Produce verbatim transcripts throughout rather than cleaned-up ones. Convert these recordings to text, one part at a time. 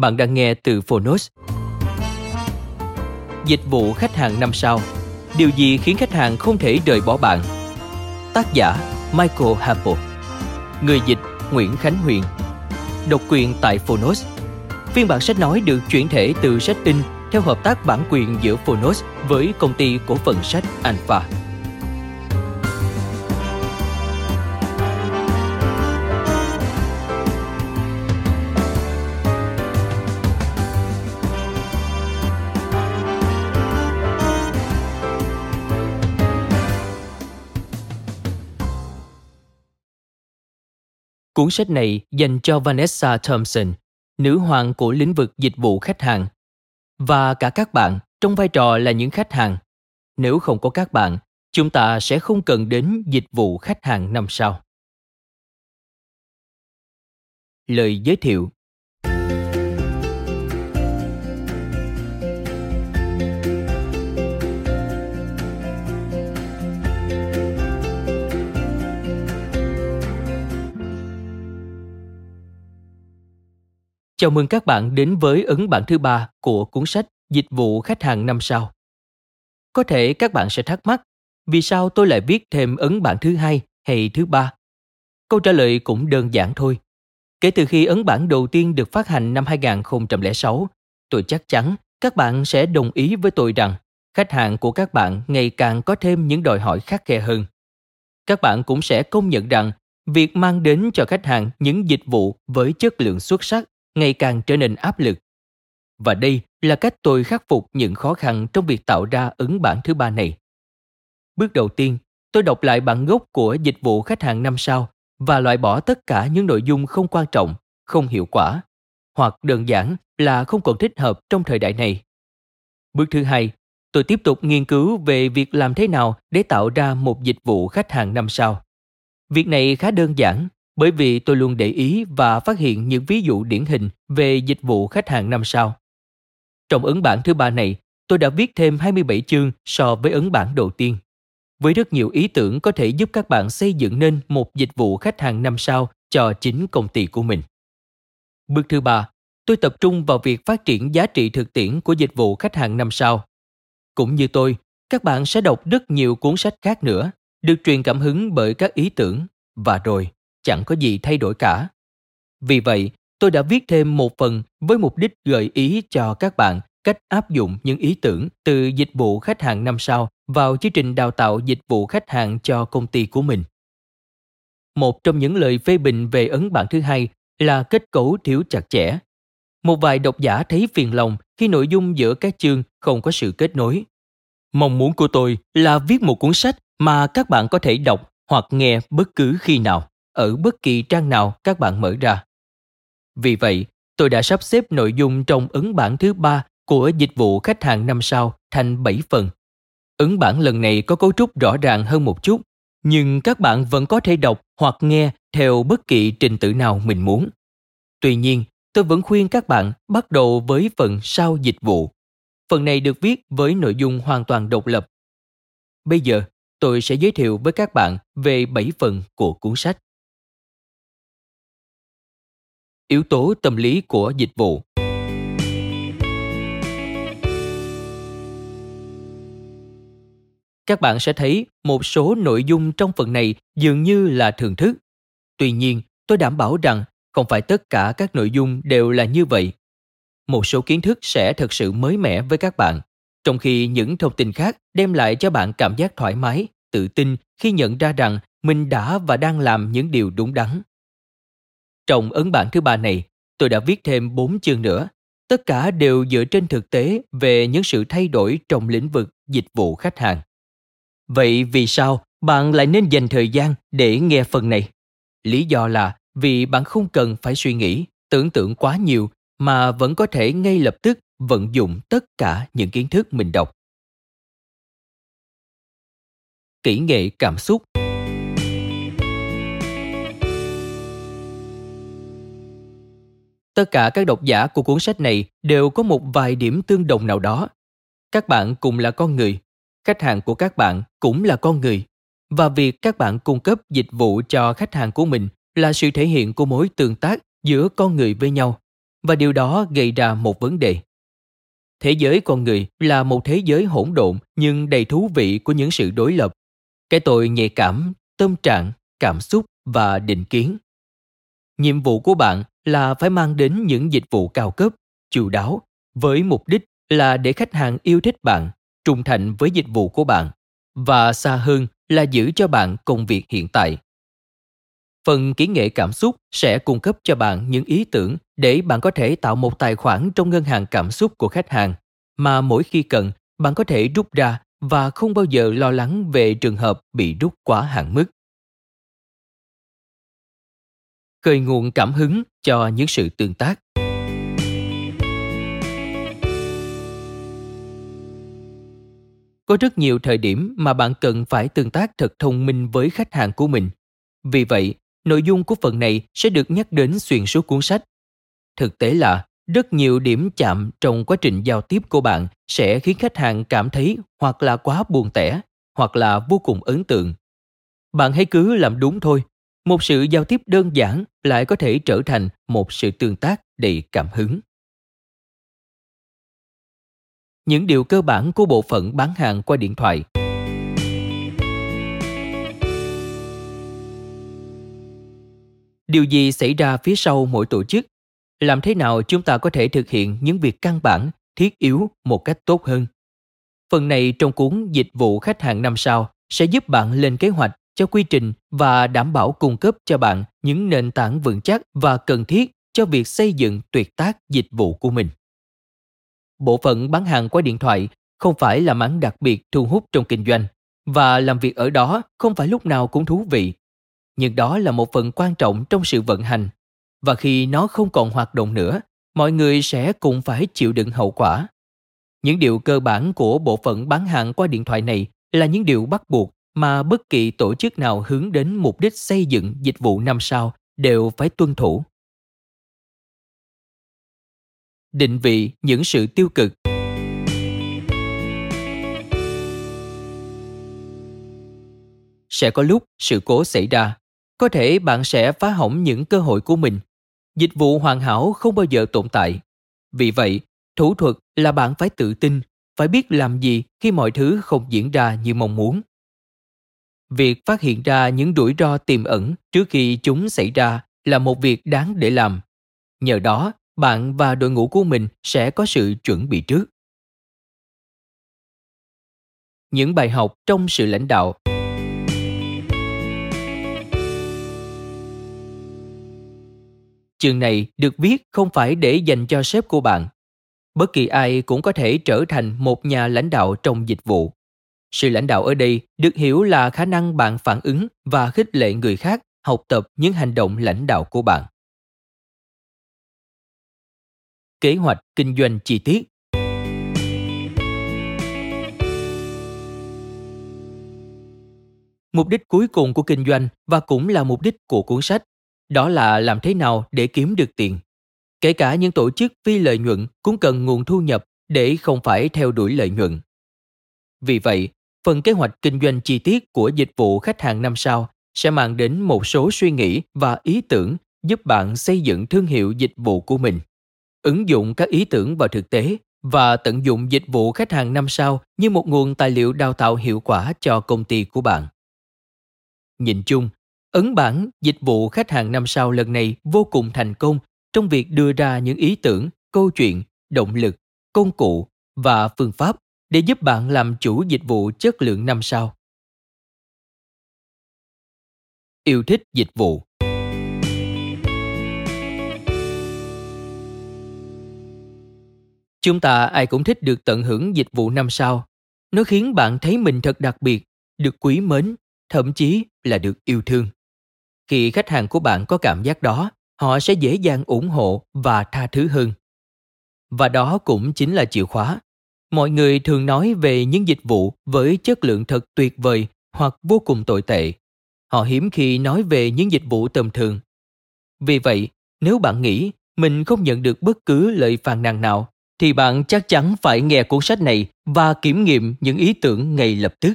Bạn đang nghe từ Fonos. Dịch vụ khách hàng năm sao. Điều gì khiến khách hàng không thể rời bỏ bạn? Tác giả Michael Heppell. Người dịch Nguyễn Khánh Huyền. Độc quyền tại Fonos. Phiên bản sách nói được chuyển thể từ sách in theo hợp tác bản quyền giữa Fonos với công ty cổ phần sách Alpha. Cuốn sách này dành cho Vanessa Thompson, nữ hoàng của lĩnh vực dịch vụ khách hàng, và cả các bạn trong vai trò là những khách hàng. Nếu không có các bạn, chúng ta sẽ không cần đến dịch vụ khách hàng năm sao. Lời giới thiệu. Chào mừng các bạn đến với ấn bản thứ ba của cuốn sách Dịch vụ khách hàng năm sao. Có thể các bạn sẽ thắc mắc, vì sao tôi lại viết thêm ấn bản thứ hai hay thứ ba? Câu trả lời cũng đơn giản thôi. Kể từ khi ấn bản đầu tiên được phát hành năm hai không không sáu, tôi chắc chắn các bạn sẽ đồng ý với tôi rằng khách hàng của các bạn ngày càng có thêm những đòi hỏi khắt khe hơn. Các bạn cũng sẽ công nhận rằng việc mang đến cho khách hàng những dịch vụ với chất lượng xuất sắc ngày càng trở nên áp lực. Và đây là cách tôi khắc phục những khó khăn trong việc tạo ra ấn bản thứ ba này. Bước đầu tiên, tôi đọc lại bản gốc của dịch vụ khách hàng năm sao và loại bỏ tất cả những nội dung không quan trọng, không hiệu quả, hoặc đơn giản là không còn thích hợp trong thời đại này. Bước thứ hai, tôi tiếp tục nghiên cứu về việc làm thế nào để tạo ra một dịch vụ khách hàng năm sao. Việc này khá đơn giản, bởi vì tôi luôn để ý và phát hiện những ví dụ điển hình về dịch vụ khách hàng năm sao. Trong ấn bản thứ ba này, tôi đã viết thêm hai mươi bảy chương so với ấn bản đầu tiên, với rất nhiều ý tưởng có thể giúp các bạn xây dựng nên một dịch vụ khách hàng năm sao cho chính công ty của mình. Bước thứ ba, tôi tập trung vào việc phát triển giá trị thực tiễn của dịch vụ khách hàng năm sao. Cũng như tôi, các bạn sẽ đọc rất nhiều cuốn sách khác nữa, được truyền cảm hứng bởi các ý tưởng, và rồi chẳng có gì thay đổi cả. Vì vậy, tôi đã viết thêm một phần với mục đích gợi ý cho các bạn cách áp dụng những ý tưởng từ dịch vụ khách hàng năm sao vào chương trình đào tạo dịch vụ khách hàng cho công ty của mình. Một trong những lời phê bình về ấn bản thứ hai là kết cấu thiếu chặt chẽ. Một vài độc giả thấy phiền lòng khi nội dung giữa các chương không có sự kết nối. Mong muốn của tôi là viết một cuốn sách mà các bạn có thể đọc hoặc nghe bất cứ khi nào, ở bất kỳ trang nào các bạn mở ra. Vì vậy, tôi đã sắp xếp nội dung trong ấn bản thứ ba của dịch vụ khách hàng năm sao thành bảy phần. Ấn bản lần này có cấu trúc rõ ràng hơn một chút, nhưng các bạn vẫn có thể đọc hoặc nghe theo bất kỳ trình tự nào mình muốn. Tuy nhiên, tôi vẫn khuyên các bạn bắt đầu với phần sau dịch vụ. Phần này được viết với nội dung hoàn toàn độc lập. Bây giờ, tôi sẽ giới thiệu với các bạn về bảy phần của cuốn sách. Yếu tố tâm lý của dịch vụ. Các bạn sẽ thấy một số nội dung trong phần này dường như là thường thức. Tuy nhiên, tôi đảm bảo rằng không phải tất cả các nội dung đều là như vậy. Một số kiến thức sẽ thật sự mới mẻ với các bạn, trong khi những thông tin khác đem lại cho bạn cảm giác thoải mái, tự tin khi nhận ra rằng mình đã và đang làm những điều đúng đắn. Trong ấn bản thứ ba này, tôi đã viết thêm bốn chương nữa. Tất cả đều dựa trên thực tế về những sự thay đổi trong lĩnh vực dịch vụ khách hàng. Vậy vì sao bạn lại nên dành thời gian để nghe phần này? Lý do là vì bạn không cần phải suy nghĩ, tưởng tượng quá nhiều mà vẫn có thể ngay lập tức vận dụng tất cả những kiến thức mình đọc. Kỹ nghệ cảm xúc. Tất cả các độc giả của cuốn sách này đều có một vài điểm tương đồng nào đó. Các bạn cùng là con người, khách hàng của các bạn cũng là con người, và việc các bạn cung cấp dịch vụ cho khách hàng của mình là sự thể hiện của mối tương tác giữa con người với nhau, và điều đó gây ra một vấn đề. Thế giới con người là một thế giới hỗn độn nhưng đầy thú vị của những sự đối lập, cái tôi nhạy cảm, tâm trạng, cảm xúc và định kiến. Nhiệm vụ của bạn là phải mang đến những dịch vụ cao cấp, chu đáo, với mục đích là để khách hàng yêu thích bạn, trung thành với dịch vụ của bạn, và xa hơn là giữ cho bạn công việc hiện tại. Phần kỹ nghệ cảm xúc sẽ cung cấp cho bạn những ý tưởng để bạn có thể tạo một tài khoản trong ngân hàng cảm xúc của khách hàng, mà mỗi khi cần, bạn có thể rút ra và không bao giờ lo lắng về trường hợp bị rút quá hạn mức. Khơi nguồn cảm hứng cho những sự tương tác. Có rất nhiều thời điểm mà bạn cần phải tương tác thật thông minh với khách hàng của mình. Vì vậy, nội dung của phần này sẽ được nhắc đến xuyên suốt cuốn sách. Thực tế là rất nhiều điểm chạm trong quá trình giao tiếp của bạn sẽ khiến khách hàng cảm thấy hoặc là quá buồn tẻ, hoặc là vô cùng ấn tượng. Bạn hãy cứ làm đúng thôi. Một sự giao tiếp đơn giản lại có thể trở thành một sự tương tác đầy cảm hứng. Những điều cơ bản của bộ phận bán hàng qua điện thoại. Điều gì xảy ra phía sau mỗi tổ chức? Làm thế nào chúng ta có thể thực hiện những việc căn bản, thiết yếu một cách tốt hơn? Phần này trong cuốn Dịch vụ khách hàng năm sao sẽ giúp bạn lên kế hoạch cho quy trình và đảm bảo cung cấp cho bạn những nền tảng vững chắc và cần thiết cho việc xây dựng tuyệt tác dịch vụ của mình. Bộ phận bán hàng qua điện thoại không phải là mảng đặc biệt thu hút trong kinh doanh, và làm việc ở đó không phải lúc nào cũng thú vị. Nhưng đó là một phần quan trọng trong sự vận hành, và khi nó không còn hoạt động nữa, mọi người sẽ cùng phải chịu đựng hậu quả. Những điều cơ bản của bộ phận bán hàng qua điện thoại này là những điều bắt buộc mà bất kỳ tổ chức nào hướng đến mục đích xây dựng dịch vụ năm sao đều phải tuân thủ. Định vị những sự tiêu cực. Sẽ có lúc sự cố xảy ra, có thể bạn sẽ phá hỏng những cơ hội của mình. Dịch vụ hoàn hảo không bao giờ tồn tại. Vì vậy, thủ thuật là bạn phải tự tin, phải biết làm gì khi mọi thứ không diễn ra như mong muốn. Việc phát hiện ra những rủi ro tiềm ẩn trước khi chúng xảy ra là một việc đáng để làm. Nhờ đó, bạn và đội ngũ của mình sẽ có sự chuẩn bị trước. Những bài học trong sự lãnh đạo. Chương này được viết không phải để dành cho sếp của bạn. Bất kỳ ai cũng có thể trở thành một nhà lãnh đạo trong dịch vụ. Sự lãnh đạo ở đây được hiểu là khả năng bạn phản ứng và khích lệ người khác học tập những hành động lãnh đạo của bạn. Kế hoạch kinh doanh chi tiết. Mục đích cuối cùng của kinh doanh và cũng là mục đích của cuốn sách, đó là làm thế nào để kiếm được tiền. Kể cả những tổ chức phi lợi nhuận cũng cần nguồn thu nhập để không phải theo đuổi lợi nhuận. Vì vậy, phần kế hoạch kinh doanh chi tiết của dịch vụ khách hàng năm sao sẽ mang đến một số suy nghĩ và ý tưởng giúp bạn xây dựng thương hiệu dịch vụ của mình, ứng dụng các ý tưởng vào thực tế và tận dụng dịch vụ khách hàng năm sao như một nguồn tài liệu đào tạo hiệu quả cho công ty của bạn. Nhìn chung, ấn bản dịch vụ khách hàng năm sao lần này vô cùng thành công trong việc đưa ra những ý tưởng, câu chuyện, động lực, công cụ và phương pháp để giúp bạn làm chủ dịch vụ chất lượng năm sao. Yêu thích dịch vụ. Chúng ta ai cũng thích được tận hưởng dịch vụ năm sao. Nó khiến bạn thấy mình thật đặc biệt, được quý mến, thậm chí là được yêu thương. Khi khách hàng của bạn có cảm giác đó, họ sẽ dễ dàng ủng hộ và tha thứ hơn. Và đó cũng chính là chìa khóa. Mọi người thường nói về những dịch vụ với chất lượng thật tuyệt vời hoặc vô cùng tồi tệ. Họ hiếm khi nói về những dịch vụ tầm thường. Vì vậy, nếu bạn nghĩ mình không nhận được bất cứ lời phàn nàn nào, thì bạn chắc chắn phải nghe cuốn sách này và kiểm nghiệm những ý tưởng ngay lập tức.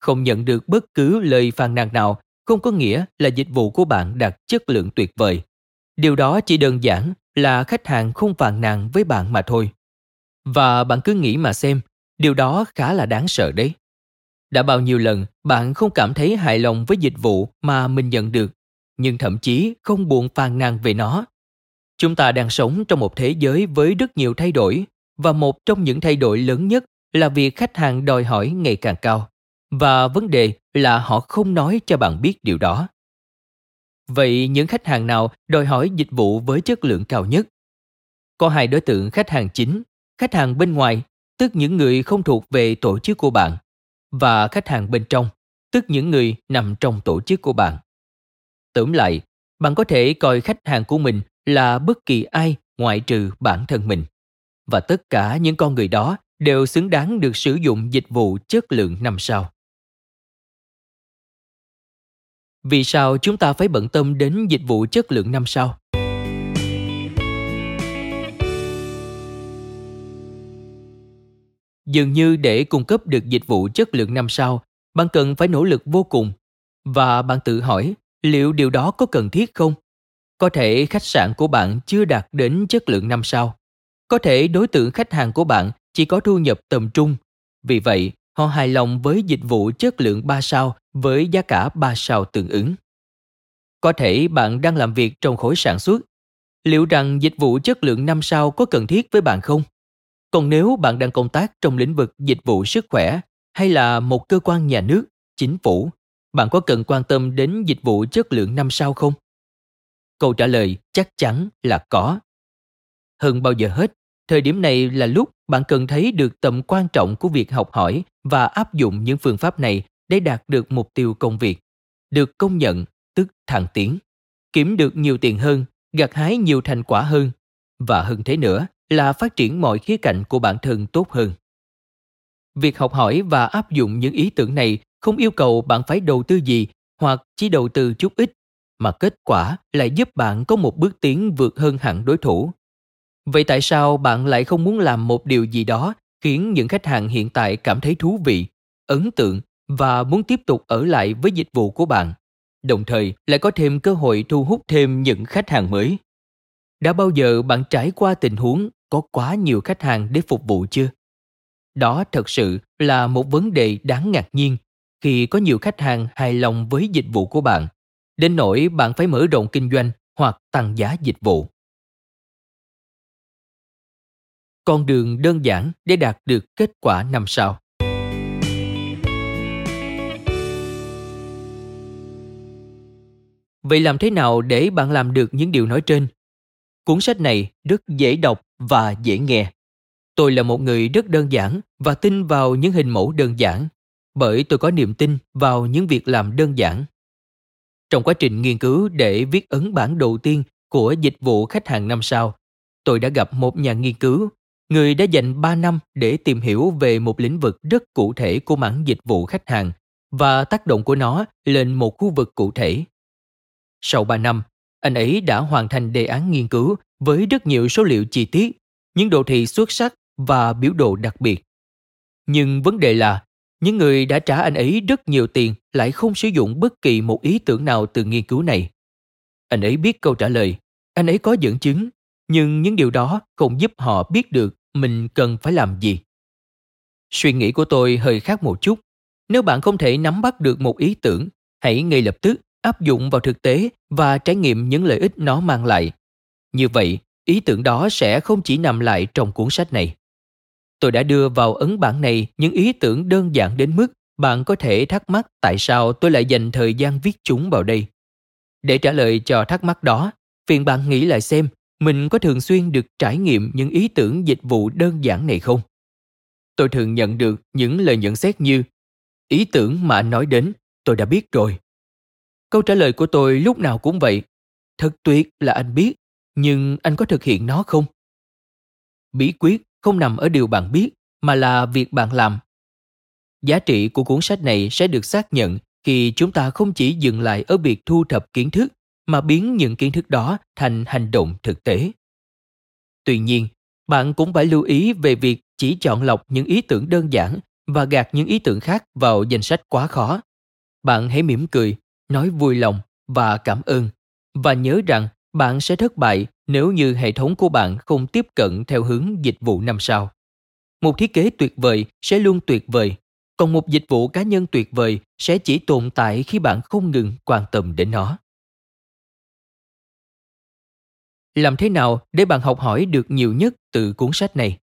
Không nhận được bất cứ lời phàn nàn nào không có nghĩa là dịch vụ của bạn đạt chất lượng tuyệt vời. Điều đó chỉ đơn giản là khách hàng không phàn nàn với bạn mà thôi. Và bạn cứ nghĩ mà xem, điều đó khá là đáng sợ đấy. Đã bao nhiêu lần bạn không cảm thấy hài lòng với dịch vụ mà mình nhận được, nhưng thậm chí không buồn phàn nàn về nó. Chúng ta đang sống trong một thế giới với rất nhiều thay đổi, và một trong những thay đổi lớn nhất là việc khách hàng đòi hỏi ngày càng cao. Và vấn đề là họ không nói cho bạn biết điều đó. Vậy những khách hàng nào đòi hỏi dịch vụ với chất lượng cao nhất? Có hai đối tượng khách hàng chính: khách hàng bên ngoài, tức những người không thuộc về tổ chức của bạn, và khách hàng bên trong, tức những người nằm trong tổ chức của bạn. Tóm lại, bạn có thể coi khách hàng của mình là bất kỳ ai ngoại trừ bản thân mình. Và tất cả những con người đó đều xứng đáng được sử dụng dịch vụ chất lượng năm sao. Vì sao chúng ta phải bận tâm đến dịch vụ chất lượng năm sao? Dường như để cung cấp được dịch vụ chất lượng năm sao, bạn cần phải nỗ lực vô cùng. Và bạn tự hỏi, liệu điều đó có cần thiết không? Có thể khách sạn của bạn chưa đạt đến chất lượng năm sao. Có thể đối tượng khách hàng của bạn chỉ có thu nhập tầm trung. Vì vậy, họ hài lòng với dịch vụ chất lượng ba sao với giá cả ba sao tương ứng. Có thể bạn đang làm việc trong khối sản xuất. Liệu rằng dịch vụ chất lượng năm sao có cần thiết với bạn không? Còn nếu bạn đang công tác trong lĩnh vực dịch vụ sức khỏe hay là một cơ quan nhà nước, chính phủ, bạn có cần quan tâm đến dịch vụ chất lượng năm sao không? Câu trả lời chắc chắn là có. Hơn bao giờ hết, thời điểm này là lúc bạn cần thấy được tầm quan trọng của việc học hỏi và áp dụng những phương pháp này để đạt được mục tiêu công việc, được công nhận, tức thăng tiến, kiếm được nhiều tiền hơn, gặt hái nhiều thành quả hơn, và hơn thế nữa là phát triển mọi khía cạnh của bản thân tốt hơn. Việc học hỏi và áp dụng những ý tưởng này không yêu cầu bạn phải đầu tư gì hoặc chỉ đầu tư chút ít, mà kết quả lại giúp bạn có một bước tiến vượt hơn hẳn đối thủ. Vậy tại sao bạn lại không muốn làm một điều gì đó khiến những khách hàng hiện tại cảm thấy thú vị, ấn tượng và muốn tiếp tục ở lại với dịch vụ của bạn, đồng thời lại có thêm cơ hội thu hút thêm những khách hàng mới? Đã bao giờ bạn trải qua tình huống có quá nhiều khách hàng để phục vụ chưa? Đó thật sự là một vấn đề đáng ngạc nhiên khi có nhiều khách hàng hài lòng với dịch vụ của bạn, đến nỗi bạn phải mở rộng kinh doanh hoặc tăng giá dịch vụ. Con đường đơn giản để đạt được kết quả năm sao. Vậy làm thế nào để bạn làm được những điều nói trên? Cuốn sách này rất dễ đọc và dễ nghe. Tôi là một người rất đơn giản và tin vào những hình mẫu đơn giản, bởi tôi có niềm tin vào những việc làm đơn giản. Trong quá trình nghiên cứu để viết ấn bản đầu tiên của dịch vụ khách hàng năm sao, tôi đã gặp một nhà nghiên cứu, người đã dành ba năm để tìm hiểu về một lĩnh vực rất cụ thể của mảng dịch vụ khách hàng và tác động của nó lên một khu vực cụ thể. Sau ba năm, anh ấy đã hoàn thành đề án nghiên cứu với rất nhiều số liệu chi tiết, những đồ thị xuất sắc và biểu đồ đặc biệt. Nhưng vấn đề là, những người đã trả anh ấy rất nhiều tiền lại không sử dụng bất kỳ một ý tưởng nào từ nghiên cứu này. Anh ấy biết câu trả lời, anh ấy có dẫn chứng, nhưng những điều đó không giúp họ biết được mình cần phải làm gì. Suy nghĩ của tôi hơi khác một chút. Nếu bạn không thể nắm bắt được một ý tưởng, hãy ngay lập tức áp dụng vào thực tế và trải nghiệm những lợi ích nó mang lại. Như vậy, ý tưởng đó sẽ không chỉ nằm lại trong cuốn sách này. Tôi đã đưa vào ấn bản này những ý tưởng đơn giản đến mức bạn có thể thắc mắc tại sao tôi lại dành thời gian viết chúng vào đây. Để trả lời cho thắc mắc đó, phiền bạn nghĩ lại xem mình có thường xuyên được trải nghiệm những ý tưởng dịch vụ đơn giản này không? Tôi thường nhận được những lời nhận xét như ý tưởng mà anh nói đến, tôi đã biết rồi. Câu trả lời của tôi lúc nào cũng vậy. Thật tuyệt là anh biết, nhưng anh có thực hiện nó không? Bí quyết không nằm ở điều bạn biết, mà là việc bạn làm. Giá trị của cuốn sách này sẽ được xác nhận khi chúng ta không chỉ dừng lại ở việc thu thập kiến thức, mà biến những kiến thức đó thành hành động thực tế. Tuy nhiên, bạn cũng phải lưu ý về việc chỉ chọn lọc những ý tưởng đơn giản và gạt những ý tưởng khác vào danh sách quá khó. Bạn hãy mỉm cười, nói vui lòng và cảm ơn, và nhớ rằng bạn sẽ thất bại nếu như hệ thống của bạn không tiếp cận theo hướng dịch vụ năm sao. Một thiết kế tuyệt vời sẽ luôn tuyệt vời, còn một dịch vụ cá nhân tuyệt vời sẽ chỉ tồn tại khi bạn không ngừng quan tâm đến nó. Làm thế nào để bạn học hỏi được nhiều nhất từ cuốn sách này?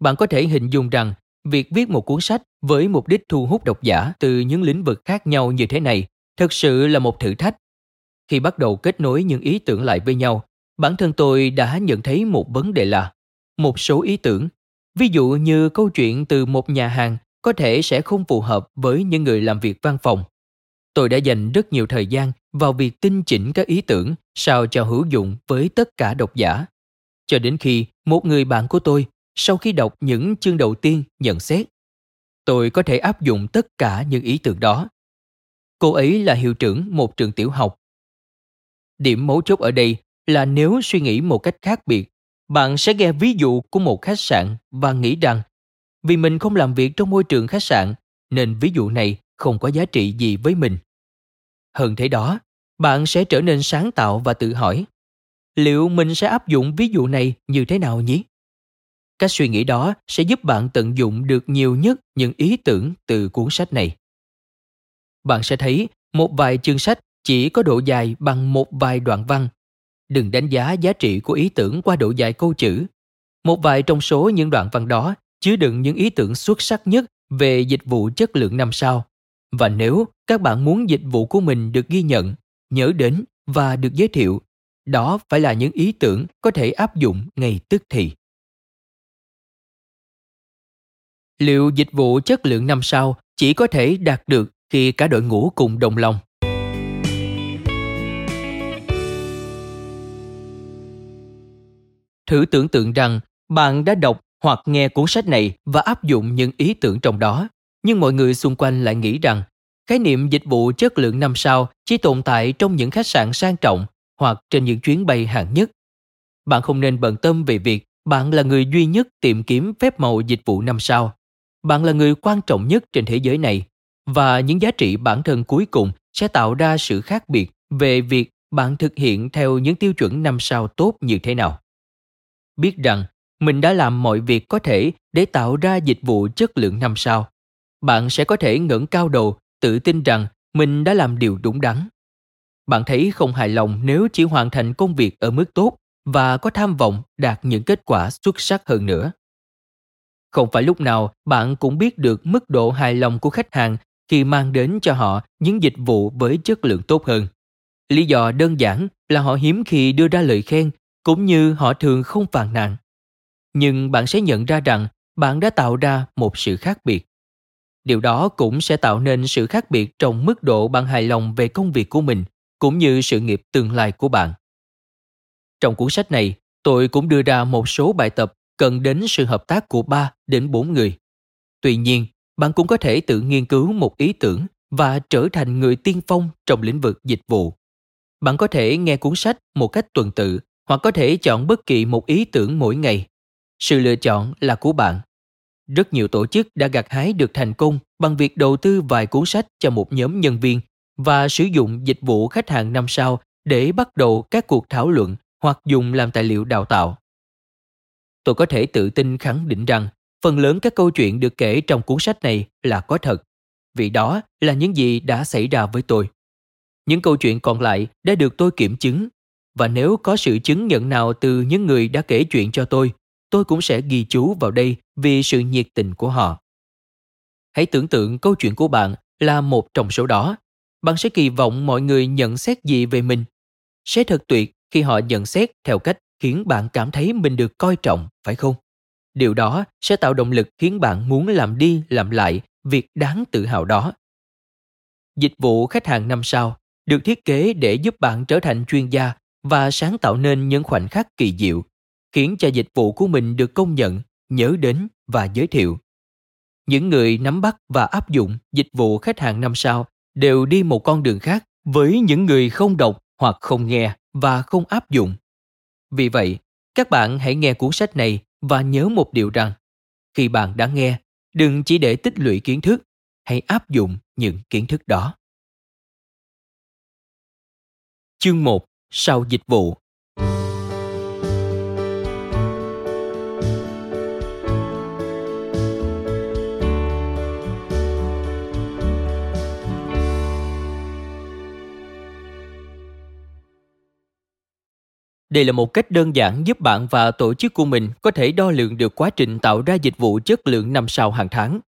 Bạn có thể hình dung rằng việc viết một cuốn sách với mục đích thu hút độc giả từ những lĩnh vực khác nhau như thế này thật sự là một thử thách. Khi bắt đầu kết nối những ý tưởng lại với nhau, bản thân tôi đã nhận thấy một vấn đề là một số ý tưởng, ví dụ như câu chuyện từ một nhà hàng, có thể sẽ không phù hợp với những người làm việc văn phòng. Tôi đã dành rất nhiều thời gian vào việc tinh chỉnh các ý tưởng sao cho hữu dụng với tất cả độc giả. Cho đến khi một người bạn của tôi, sau khi đọc những chương đầu tiên nhận xét, tôi có thể áp dụng tất cả những ý tưởng đó. Cô ấy là hiệu trưởng một trường tiểu học. Điểm mấu chốt ở đây là nếu suy nghĩ một cách khác biệt, bạn sẽ nghe ví dụ của một khách sạn và nghĩ rằng vì mình không làm việc trong môi trường khách sạn nên ví dụ này không có giá trị gì với mình. Hơn thế đó, bạn sẽ trở nên sáng tạo và tự hỏi liệu mình sẽ áp dụng ví dụ này như thế nào nhỉ? Các suy nghĩ đó sẽ giúp bạn tận dụng được nhiều nhất những ý tưởng từ cuốn sách này. Bạn sẽ thấy một vài chương sách chỉ có độ dài bằng một vài đoạn văn. Đừng đánh giá giá trị của ý tưởng qua độ dài câu chữ. Một vài trong số những đoạn văn đó chứa đựng những ý tưởng xuất sắc nhất về dịch vụ chất lượng năm sao. Và nếu các bạn muốn dịch vụ của mình được ghi nhận, nhớ đến và được giới thiệu, đó phải là những ý tưởng có thể áp dụng ngay tức thì. Liệu dịch vụ chất lượng năm sao chỉ có thể đạt được khi cả đội ngũ cùng đồng lòng? Thử tưởng tượng rằng bạn đã đọc hoặc nghe cuốn sách này và áp dụng những ý tưởng trong đó, nhưng mọi người xung quanh lại nghĩ rằng khái niệm dịch vụ chất lượng năm sao chỉ tồn tại trong những khách sạn sang trọng hoặc trên những chuyến bay hạng nhất. Bạn không nên bận tâm về việc bạn là người duy nhất tìm kiếm phép màu dịch vụ năm sao. Bạn là người quan trọng nhất trên thế giới này, và những giá trị bản thân cuối cùng sẽ tạo ra sự khác biệt về việc bạn thực hiện theo những tiêu chuẩn năm sao tốt như thế nào. Biết rằng mình đã làm mọi việc có thể để tạo ra dịch vụ chất lượng năm sao, bạn sẽ có thể ngẩng cao đầu, tự tin rằng mình đã làm điều đúng đắn. Bạn thấy không hài lòng nếu chỉ hoàn thành công việc ở mức tốt và có tham vọng đạt những kết quả xuất sắc hơn nữa. Không phải lúc nào bạn cũng biết được mức độ hài lòng của khách hàng khi mang đến cho họ những dịch vụ với chất lượng tốt hơn. Lý do đơn giản là họ hiếm khi đưa ra lời khen, cũng như họ thường không phàn nàn. Nhưng bạn sẽ nhận ra rằng bạn đã tạo ra một sự khác biệt. Điều đó cũng sẽ tạo nên sự khác biệt trong mức độ bạn hài lòng về công việc của mình, cũng như sự nghiệp tương lai của bạn. Trong cuốn sách này, tôi cũng đưa ra một số bài tập cần đến sự hợp tác của ba đến bốn người. Tuy nhiên, bạn cũng có thể tự nghiên cứu một ý tưởng và trở thành người tiên phong trong lĩnh vực dịch vụ. Bạn có thể nghe cuốn sách một cách tuần tự, hoặc có thể chọn bất kỳ một ý tưởng mỗi ngày. Sự lựa chọn là của bạn. Rất nhiều tổ chức đã gặt hái được thành công bằng việc đầu tư vài cuốn sách cho một nhóm nhân viên và sử dụng dịch vụ khách hàng năm sao để bắt đầu các cuộc thảo luận hoặc dùng làm tài liệu đào tạo. Tôi có thể tự tin khẳng định rằng phần lớn các câu chuyện được kể trong cuốn sách này là có thật, vì đó là những gì đã xảy ra với tôi. Những câu chuyện còn lại đã được tôi kiểm chứng, và nếu có sự chứng nhận nào từ những người đã kể chuyện cho tôi, tôi cũng sẽ ghi chú vào đây vì sự nhiệt tình của họ. Hãy tưởng tượng câu chuyện của bạn là một trong số đó. Bạn sẽ kỳ vọng mọi người nhận xét gì về mình. Sẽ thật tuyệt khi họ nhận xét theo cách khiến bạn cảm thấy mình được coi trọng, phải không? Điều đó sẽ tạo động lực khiến bạn muốn làm đi làm lại việc đáng tự hào đó. Dịch vụ khách hàng năm sao được thiết kế để giúp bạn trở thành chuyên gia và sáng tạo nên những khoảnh khắc kỳ diệu, khiến cho dịch vụ của mình được công nhận, nhớ đến và giới thiệu. Những người nắm bắt và áp dụng dịch vụ khách hàng năm sao đều đi một con đường khác với những người không đọc hoặc không nghe và không áp dụng. Vì vậy, các bạn hãy nghe cuốn sách này và nhớ một điều rằng, khi bạn đã nghe, đừng chỉ để tích lũy kiến thức, hãy áp dụng những kiến thức đó. Chương một. Sau dịch vụ. Đây là một cách đơn giản giúp bạn và tổ chức của mình có thể đo lường được quá trình tạo ra dịch vụ chất lượng năm sao hàng tháng.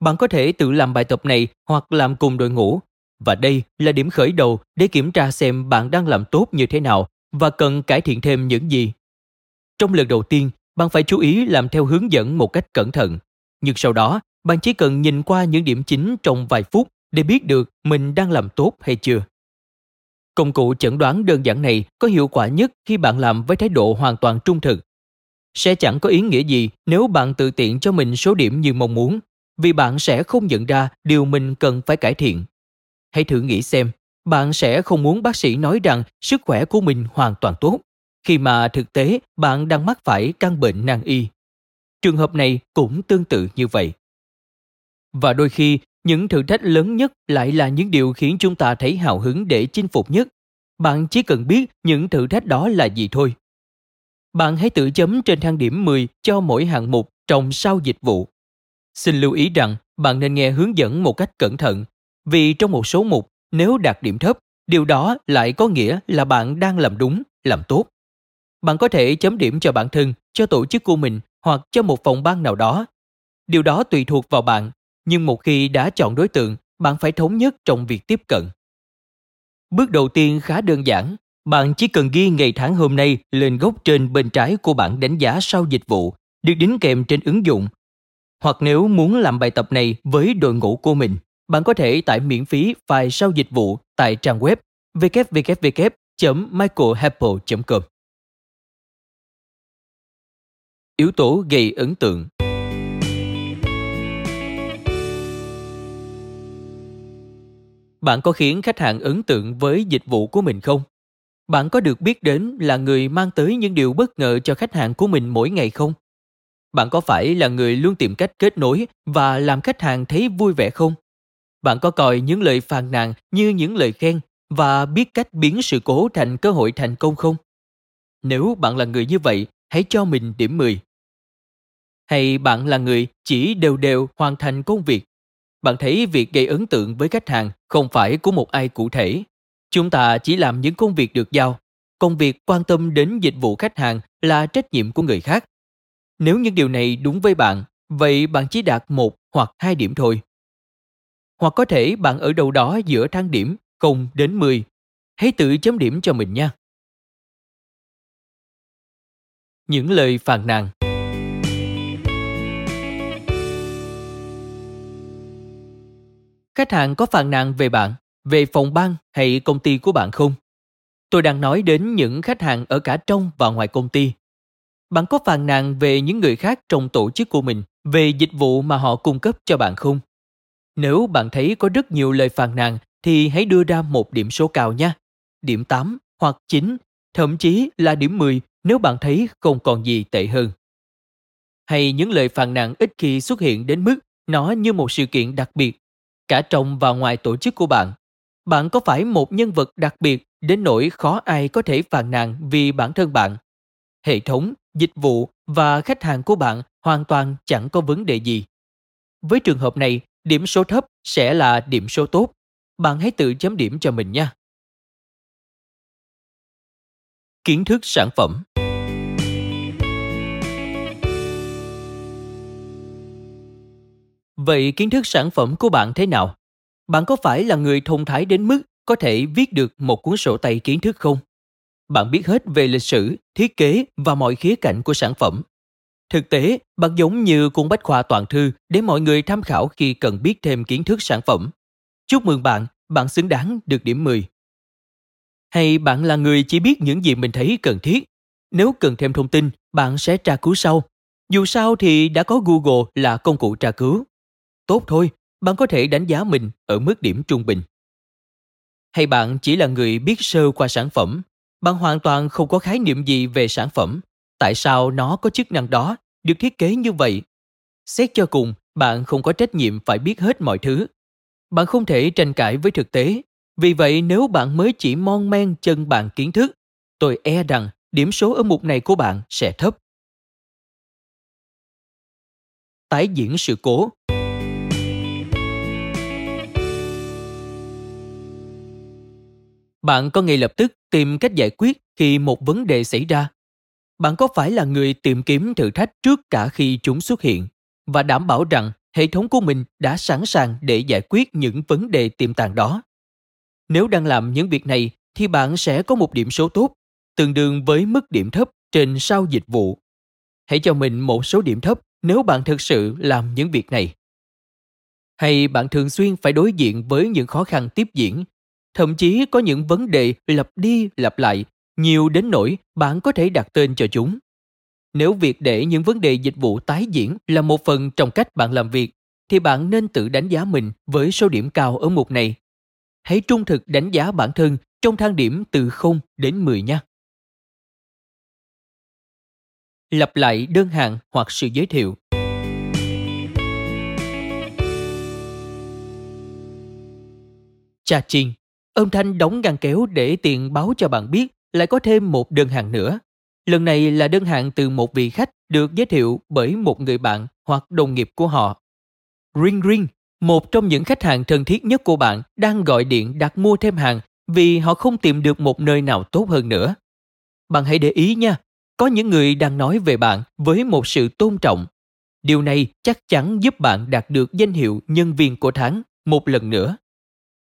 Bạn có thể tự làm bài tập này hoặc làm cùng đội ngũ, và đây là điểm khởi đầu để kiểm tra xem bạn đang làm tốt như thế nào và cần cải thiện thêm những gì. Trong lần đầu tiên, bạn phải chú ý làm theo hướng dẫn một cách cẩn thận, nhưng sau đó bạn chỉ cần nhìn qua những điểm chính trong vài phút để biết được mình đang làm tốt hay chưa. Công cụ chẩn đoán đơn giản này có hiệu quả nhất khi bạn làm với thái độ hoàn toàn trung thực. Sẽ chẳng có ý nghĩa gì nếu bạn tự tiện cho mình số điểm như mong muốn, vì bạn sẽ không nhận ra điều mình cần phải cải thiện. Hãy thử nghĩ xem, bạn sẽ không muốn bác sĩ nói rằng sức khỏe của mình hoàn toàn tốt, khi mà thực tế bạn đang mắc phải căn bệnh nan y. Trường hợp này cũng tương tự như vậy. Và đôi khi, những thử thách lớn nhất lại là những điều khiến chúng ta thấy hào hứng để chinh phục nhất. Bạn chỉ cần biết những thử thách đó là gì thôi. Bạn hãy tự chấm trên thang điểm mười cho mỗi hạng mục trong sau dịch vụ. Xin lưu ý rằng bạn nên nghe hướng dẫn một cách cẩn thận, vì trong một số mục, nếu đạt điểm thấp, điều đó lại có nghĩa là bạn đang làm đúng, làm tốt. Bạn có thể chấm điểm cho bản thân, cho tổ chức của mình hoặc cho một phòng ban nào đó. Điều đó tùy thuộc vào bạn. Nhưng một khi đã chọn đối tượng, bạn phải thống nhất trong việc tiếp cận. Bước đầu tiên khá đơn giản. Bạn chỉ cần ghi ngày tháng hôm nay lên góc trên bên trái của bảng đánh giá sau dịch vụ, được đính kèm trên ứng dụng. Hoặc nếu muốn làm bài tập này với đội ngũ của mình, bạn có thể tải miễn phí file sau dịch vụ tại trang web w w w chấm michael heppell chấm com. Yếu tố gây ấn tượng. Bạn có khiến khách hàng ấn tượng với dịch vụ của mình không? Bạn có được biết đến là người mang tới những điều bất ngờ cho khách hàng của mình mỗi ngày không? Bạn có phải là người luôn tìm cách kết nối và làm khách hàng thấy vui vẻ không? Bạn có coi những lời phàn nàn như những lời khen và biết cách biến sự cố thành cơ hội thành công không? Nếu bạn là người như vậy, hãy cho mình điểm mười. Hay bạn là người chỉ đều đều hoàn thành công việc? Bạn thấy việc gây ấn tượng với khách hàng không phải của một ai cụ thể. Chúng ta chỉ làm những công việc được giao. Công việc quan tâm đến dịch vụ khách hàng là trách nhiệm của người khác. Nếu những điều này đúng với bạn, vậy bạn chỉ đạt một hoặc hai điểm thôi. Hoặc có thể bạn ở đâu đó giữa thang điểm không đến mười. Hãy tự chấm điểm cho mình nha. Những lời phàn nàn. Khách hàng có phàn nàn về bạn, về phòng ban hay công ty của bạn không? Tôi đang nói đến những khách hàng ở cả trong và ngoài công ty. Bạn có phàn nàn về những người khác trong tổ chức của mình, về dịch vụ mà họ cung cấp cho bạn không? Nếu bạn thấy có rất nhiều lời phàn nàn thì hãy đưa ra một điểm số cao nha. Điểm tám hoặc chín, thậm chí là điểm mười nếu bạn thấy không còn gì tệ hơn. Hay những lời phàn nàn ít khi xuất hiện đến mức nó như một sự kiện đặc biệt. Cả trong và ngoài tổ chức của bạn, bạn có phải một nhân vật đặc biệt đến nỗi khó ai có thể phàn nàn vì bản thân bạn. Hệ thống, dịch vụ và khách hàng của bạn hoàn toàn chẳng có vấn đề gì. Với trường hợp này, điểm số thấp sẽ là điểm số tốt. Bạn hãy tự chấm điểm cho mình nha. Kiến thức sản phẩm. Vậy kiến thức sản phẩm của bạn thế nào? Bạn có phải là người thông thái đến mức có thể viết được một cuốn sổ tay kiến thức không? Bạn biết hết về lịch sử, thiết kế và mọi khía cạnh của sản phẩm. Thực tế, bạn giống như cuốn bách khoa toàn thư để mọi người tham khảo khi cần biết thêm kiến thức sản phẩm. Chúc mừng bạn, bạn xứng đáng được điểm mười. Hay bạn là người chỉ biết những gì mình thấy cần thiết? Nếu cần thêm thông tin, bạn sẽ tra cứu sau. Dù sao thì đã có Google là công cụ tra cứu. Tốt thôi, bạn có thể đánh giá mình ở mức điểm trung bình. Hay bạn chỉ là người biết sơ qua sản phẩm? Bạn hoàn toàn không có khái niệm gì về sản phẩm. Tại sao nó có chức năng đó, được thiết kế như vậy? Xét cho cùng, bạn không có trách nhiệm phải biết hết mọi thứ. Bạn không thể tranh cãi với thực tế. Vì vậy, nếu bạn mới chỉ mon men chân bạn kiến thức, tôi e rằng điểm số ở mục này của bạn sẽ thấp. Tái diễn sự cố. Bạn có ngay lập tức tìm cách giải quyết khi một vấn đề xảy ra. Bạn có phải là người tìm kiếm thử thách trước cả khi chúng xuất hiện và đảm bảo rằng hệ thống của mình đã sẵn sàng để giải quyết những vấn đề tiềm tàng đó? Nếu đang làm những việc này thì bạn sẽ có một điểm số tốt, tương đương với mức điểm thấp trên sau dịch vụ. Hãy cho mình một số điểm thấp nếu bạn thực sự làm những việc này. Hay bạn thường xuyên phải đối diện với những khó khăn tiếp diễn, thậm chí có những vấn đề lặp đi lặp lại, nhiều đến nỗi bạn có thể đặt tên cho chúng. Nếu việc để những vấn đề dịch vụ tái diễn là một phần trong cách bạn làm việc, thì bạn nên tự đánh giá mình với số điểm cao ở mục này. Hãy trung thực đánh giá bản thân trong thang điểm từ không đến mười nha. Lặp lại đơn hàng hoặc sự giới thiệu. Cha-ching, âm thanh đóng ngăn kéo để tiện báo cho bạn biết lại có thêm một đơn hàng nữa. Lần này là đơn hàng từ một vị khách được giới thiệu bởi một người bạn hoặc đồng nghiệp của họ. Ring ring, một trong những khách hàng thân thiết nhất của bạn đang gọi điện đặt mua thêm hàng vì họ không tìm được một nơi nào tốt hơn nữa. Bạn hãy để ý nha, có những người đang nói về bạn với một sự tôn trọng. Điều này chắc chắn giúp bạn đạt được danh hiệu nhân viên của tháng một lần nữa.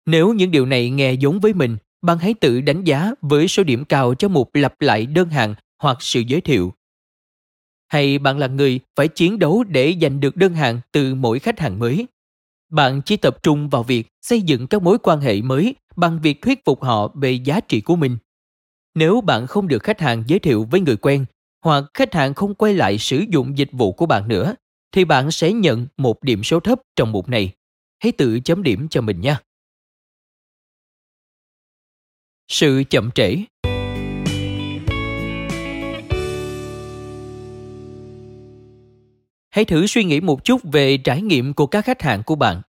Nếu những điều này nghe giống với mình, bạn hãy tự đánh giá với số điểm cao cho mục lặp lại đơn hàng hoặc sự giới thiệu. Hay bạn là người phải chiến đấu để giành được đơn hàng từ mỗi khách hàng mới. Bạn chỉ tập trung vào việc xây dựng các mối quan hệ mới bằng việc thuyết phục họ về giá trị của mình. Nếu bạn không được khách hàng giới thiệu với người quen hoặc khách hàng không quay lại sử dụng dịch vụ của bạn nữa, thì bạn sẽ nhận một điểm số thấp trong mục này. Hãy tự chấm điểm cho mình nha. Sự chậm trễ. Hãy thử suy nghĩ một chút về trải nghiệm của các khách hàng của bạn.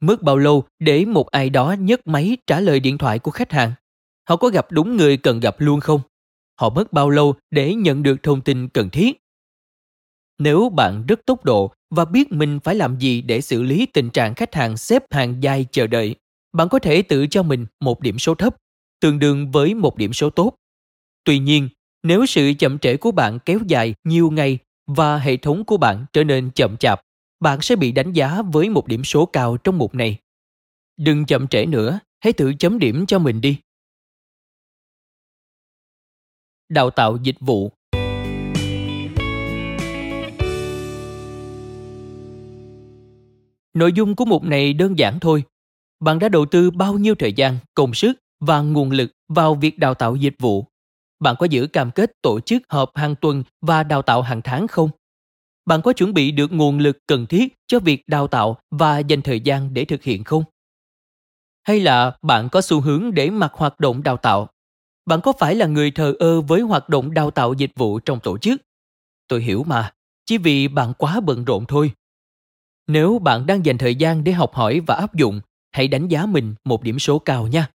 Mất bao lâu để một ai đó nhấc máy trả lời điện thoại của khách hàng? Họ có gặp đúng người cần gặp luôn không? Họ mất bao lâu để nhận được thông tin cần thiết? Nếu bạn rất tốc độ và biết mình phải làm gì để xử lý tình trạng khách hàng xếp hàng dài chờ đợi, bạn có thể tự cho mình một điểm số thấp, tương đương với một điểm số tốt. Tuy nhiên, nếu sự chậm trễ của bạn kéo dài nhiều ngày và hệ thống của bạn trở nên chậm chạp, bạn sẽ bị đánh giá với một điểm số cao trong mục này. Đừng chậm trễ nữa, hãy tự chấm điểm cho mình đi. Đào tạo dịch vụ. Nội dung của mục này đơn giản thôi. Bạn đã đầu tư bao nhiêu thời gian, công sức và nguồn lực vào việc đào tạo dịch vụ? Bạn có giữ cam kết tổ chức họp hàng tuần và đào tạo hàng tháng không? Bạn có chuẩn bị được nguồn lực cần thiết cho việc đào tạo và dành thời gian để thực hiện không? Hay là bạn có xu hướng để mặc hoạt động đào tạo? Bạn có phải là người thờ ơ với hoạt động đào tạo dịch vụ trong tổ chức? Tôi hiểu mà, chỉ vì bạn quá bận rộn thôi. Nếu bạn đang dành thời gian để học hỏi và áp dụng, hãy đánh giá mình một điểm số cao nha.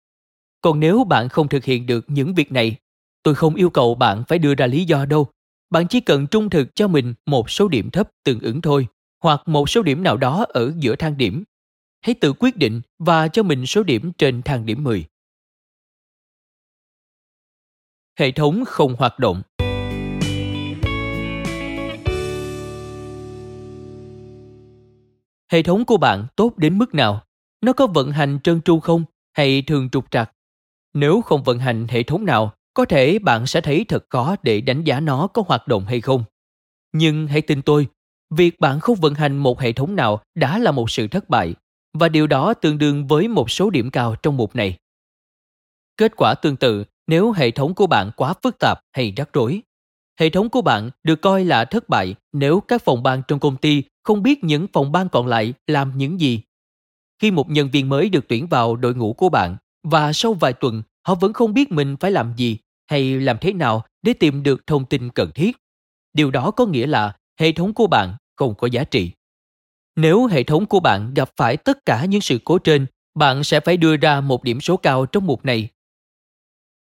Còn nếu bạn không thực hiện được những việc này, tôi không yêu cầu bạn phải đưa ra lý do đâu. Bạn chỉ cần trung thực cho mình một số điểm thấp tương ứng thôi, hoặc một số điểm nào đó ở giữa thang điểm. Hãy tự quyết định và cho mình số điểm trên thang điểm mười. Hệ thống không hoạt động. Hệ thống của bạn tốt đến mức nào? Nó có vận hành trơn tru không hay thường trục trặc? Nếu không vận hành hệ thống nào, có thể bạn sẽ thấy thật khó để đánh giá nó có hoạt động hay không. Nhưng hãy tin tôi, việc bạn không vận hành một hệ thống nào đã là một sự thất bại, và điều đó tương đương với một số điểm cao trong mục này. Kết quả tương tự nếu hệ thống của bạn quá phức tạp hay rắc rối. Hệ thống của bạn được coi là thất bại nếu các phòng ban trong công ty không biết những phòng ban còn lại làm những gì. Khi một nhân viên mới được tuyển vào đội ngũ của bạn và sau vài tuần họ vẫn không biết mình phải làm gì hay làm thế nào để tìm được thông tin cần thiết, điều đó có nghĩa là hệ thống của bạn không có giá trị. Nếu hệ thống của bạn gặp phải tất cả những sự cố trên, bạn sẽ phải đưa ra một điểm số cao trong mục này.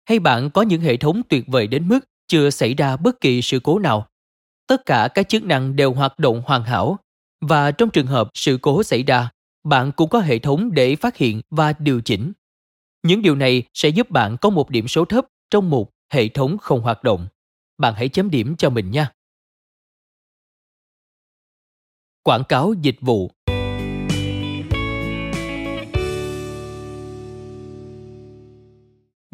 Hay bạn có những hệ thống tuyệt vời đến mức chưa xảy ra bất kỳ sự cố nào. Tất cả các chức năng đều hoạt động hoàn hảo, và trong trường hợp sự cố xảy ra, bạn cũng có hệ thống để phát hiện và điều chỉnh. Những điều này sẽ giúp bạn có một điểm số thấp trong một hệ thống không hoạt động. Bạn hãy chấm điểm cho mình nha. Quảng cáo dịch vụ.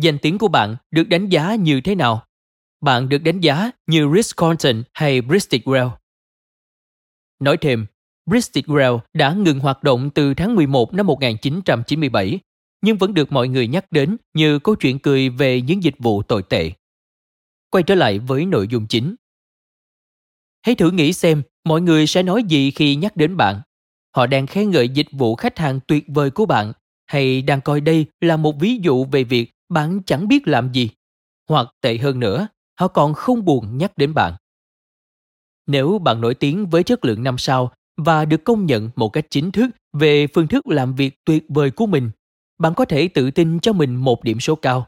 Danh tiếng của bạn được đánh giá như thế nào? Bạn được đánh giá như Ritz-Carlton hay Bristol-Grell? Nói thêm, Bristol-Grell đã ngừng hoạt động từ tháng mười một năm một nghìn chín trăm chín mươi bảy, nhưng vẫn được mọi người nhắc đến như câu chuyện cười về những dịch vụ tồi tệ. Quay trở lại với nội dung chính. Hãy thử nghĩ xem mọi người sẽ nói gì khi nhắc đến bạn. Họ đang khen ngợi dịch vụ khách hàng tuyệt vời của bạn, hay đang coi đây là một ví dụ về việc bạn chẳng biết làm gì, hoặc tệ hơn nữa, họ còn không buồn nhắc đến bạn. Nếu bạn nổi tiếng với chất lượng năm sao và được công nhận một cách chính thức về phương thức làm việc tuyệt vời của mình, bạn có thể tự tin cho mình một điểm số cao.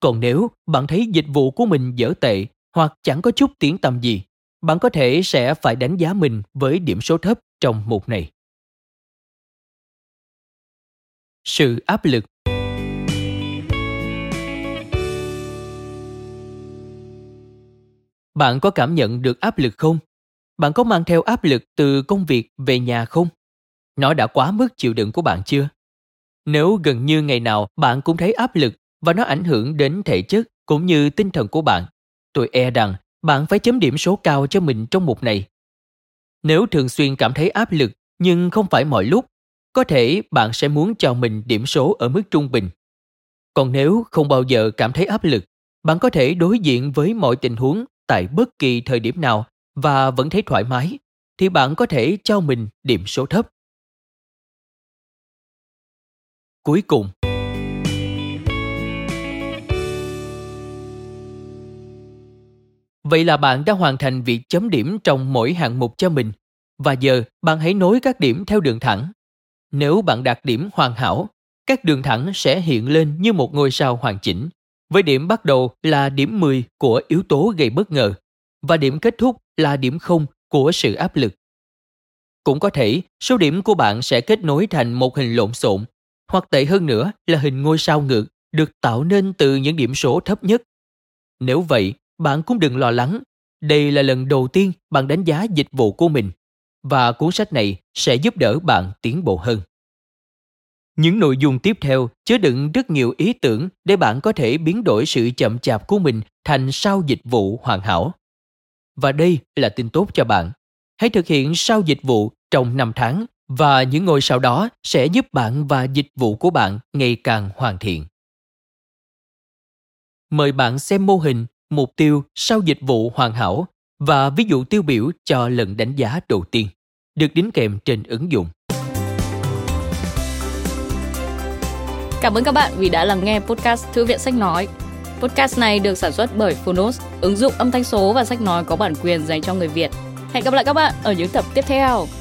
Còn nếu bạn thấy dịch vụ của mình dở tệ hoặc chẳng có chút tiếng tăm gì, bạn có thể sẽ phải đánh giá mình với điểm số thấp trong mục này. Sự áp lực. Bạn có cảm nhận được áp lực không? Bạn có mang theo áp lực từ công việc về nhà không? Nó đã quá mức chịu đựng của bạn chưa? Nếu gần như ngày nào bạn cũng thấy áp lực và nó ảnh hưởng đến thể chất cũng như tinh thần của bạn, tôi e rằng bạn phải chấm điểm số cao cho mình trong mục này. Nếu thường xuyên cảm thấy áp lực nhưng không phải mọi lúc, có thể bạn sẽ muốn cho mình điểm số ở mức trung bình. Còn nếu không bao giờ cảm thấy áp lực, bạn có thể đối diện với mọi tình huống tại bất kỳ thời điểm nào và vẫn thấy thoải mái, thì bạn có thể cho mình điểm số thấp. Cuối cùng, vậy là bạn đã hoàn thành việc chấm điểm trong mỗi hạng mục cho mình, và giờ bạn hãy nối các điểm theo đường thẳng. Nếu bạn đạt điểm hoàn hảo, các đường thẳng sẽ hiện lên như một ngôi sao hoàn chỉnh, với điểm bắt đầu là điểm mười của yếu tố gây bất ngờ và điểm kết thúc là điểm không của sự áp lực. Cũng có thể số điểm của bạn sẽ kết nối thành một hình lộn xộn, hoặc tệ hơn nữa là hình ngôi sao ngược được tạo nên từ những điểm số thấp nhất. Nếu vậy, bạn cũng đừng lo lắng. Đây là lần đầu tiên bạn đánh giá dịch vụ của mình, và cuốn sách này sẽ giúp đỡ bạn tiến bộ hơn. Những nội dung tiếp theo chứa đựng rất nhiều ý tưởng để bạn có thể biến đổi sự chậm chạp của mình thành sao dịch vụ hoàn hảo. Và đây là tin tốt cho bạn. Hãy thực hiện sao dịch vụ trong năm tháng, và những ngôi sao đó sẽ giúp bạn và dịch vụ của bạn ngày càng hoàn thiện. Mời bạn xem mô hình, mục tiêu sao dịch vụ hoàn hảo và ví dụ tiêu biểu cho lần đánh giá đầu tiên, được đính kèm trên ứng dụng. Cảm ơn các bạn vì đã lắng nghe podcast Thư viện Sách Nói. Podcast này được sản xuất bởi Fonos, ứng dụng âm thanh số và sách nói có bản quyền dành cho người Việt. Hẹn gặp lại các bạn ở những tập tiếp theo.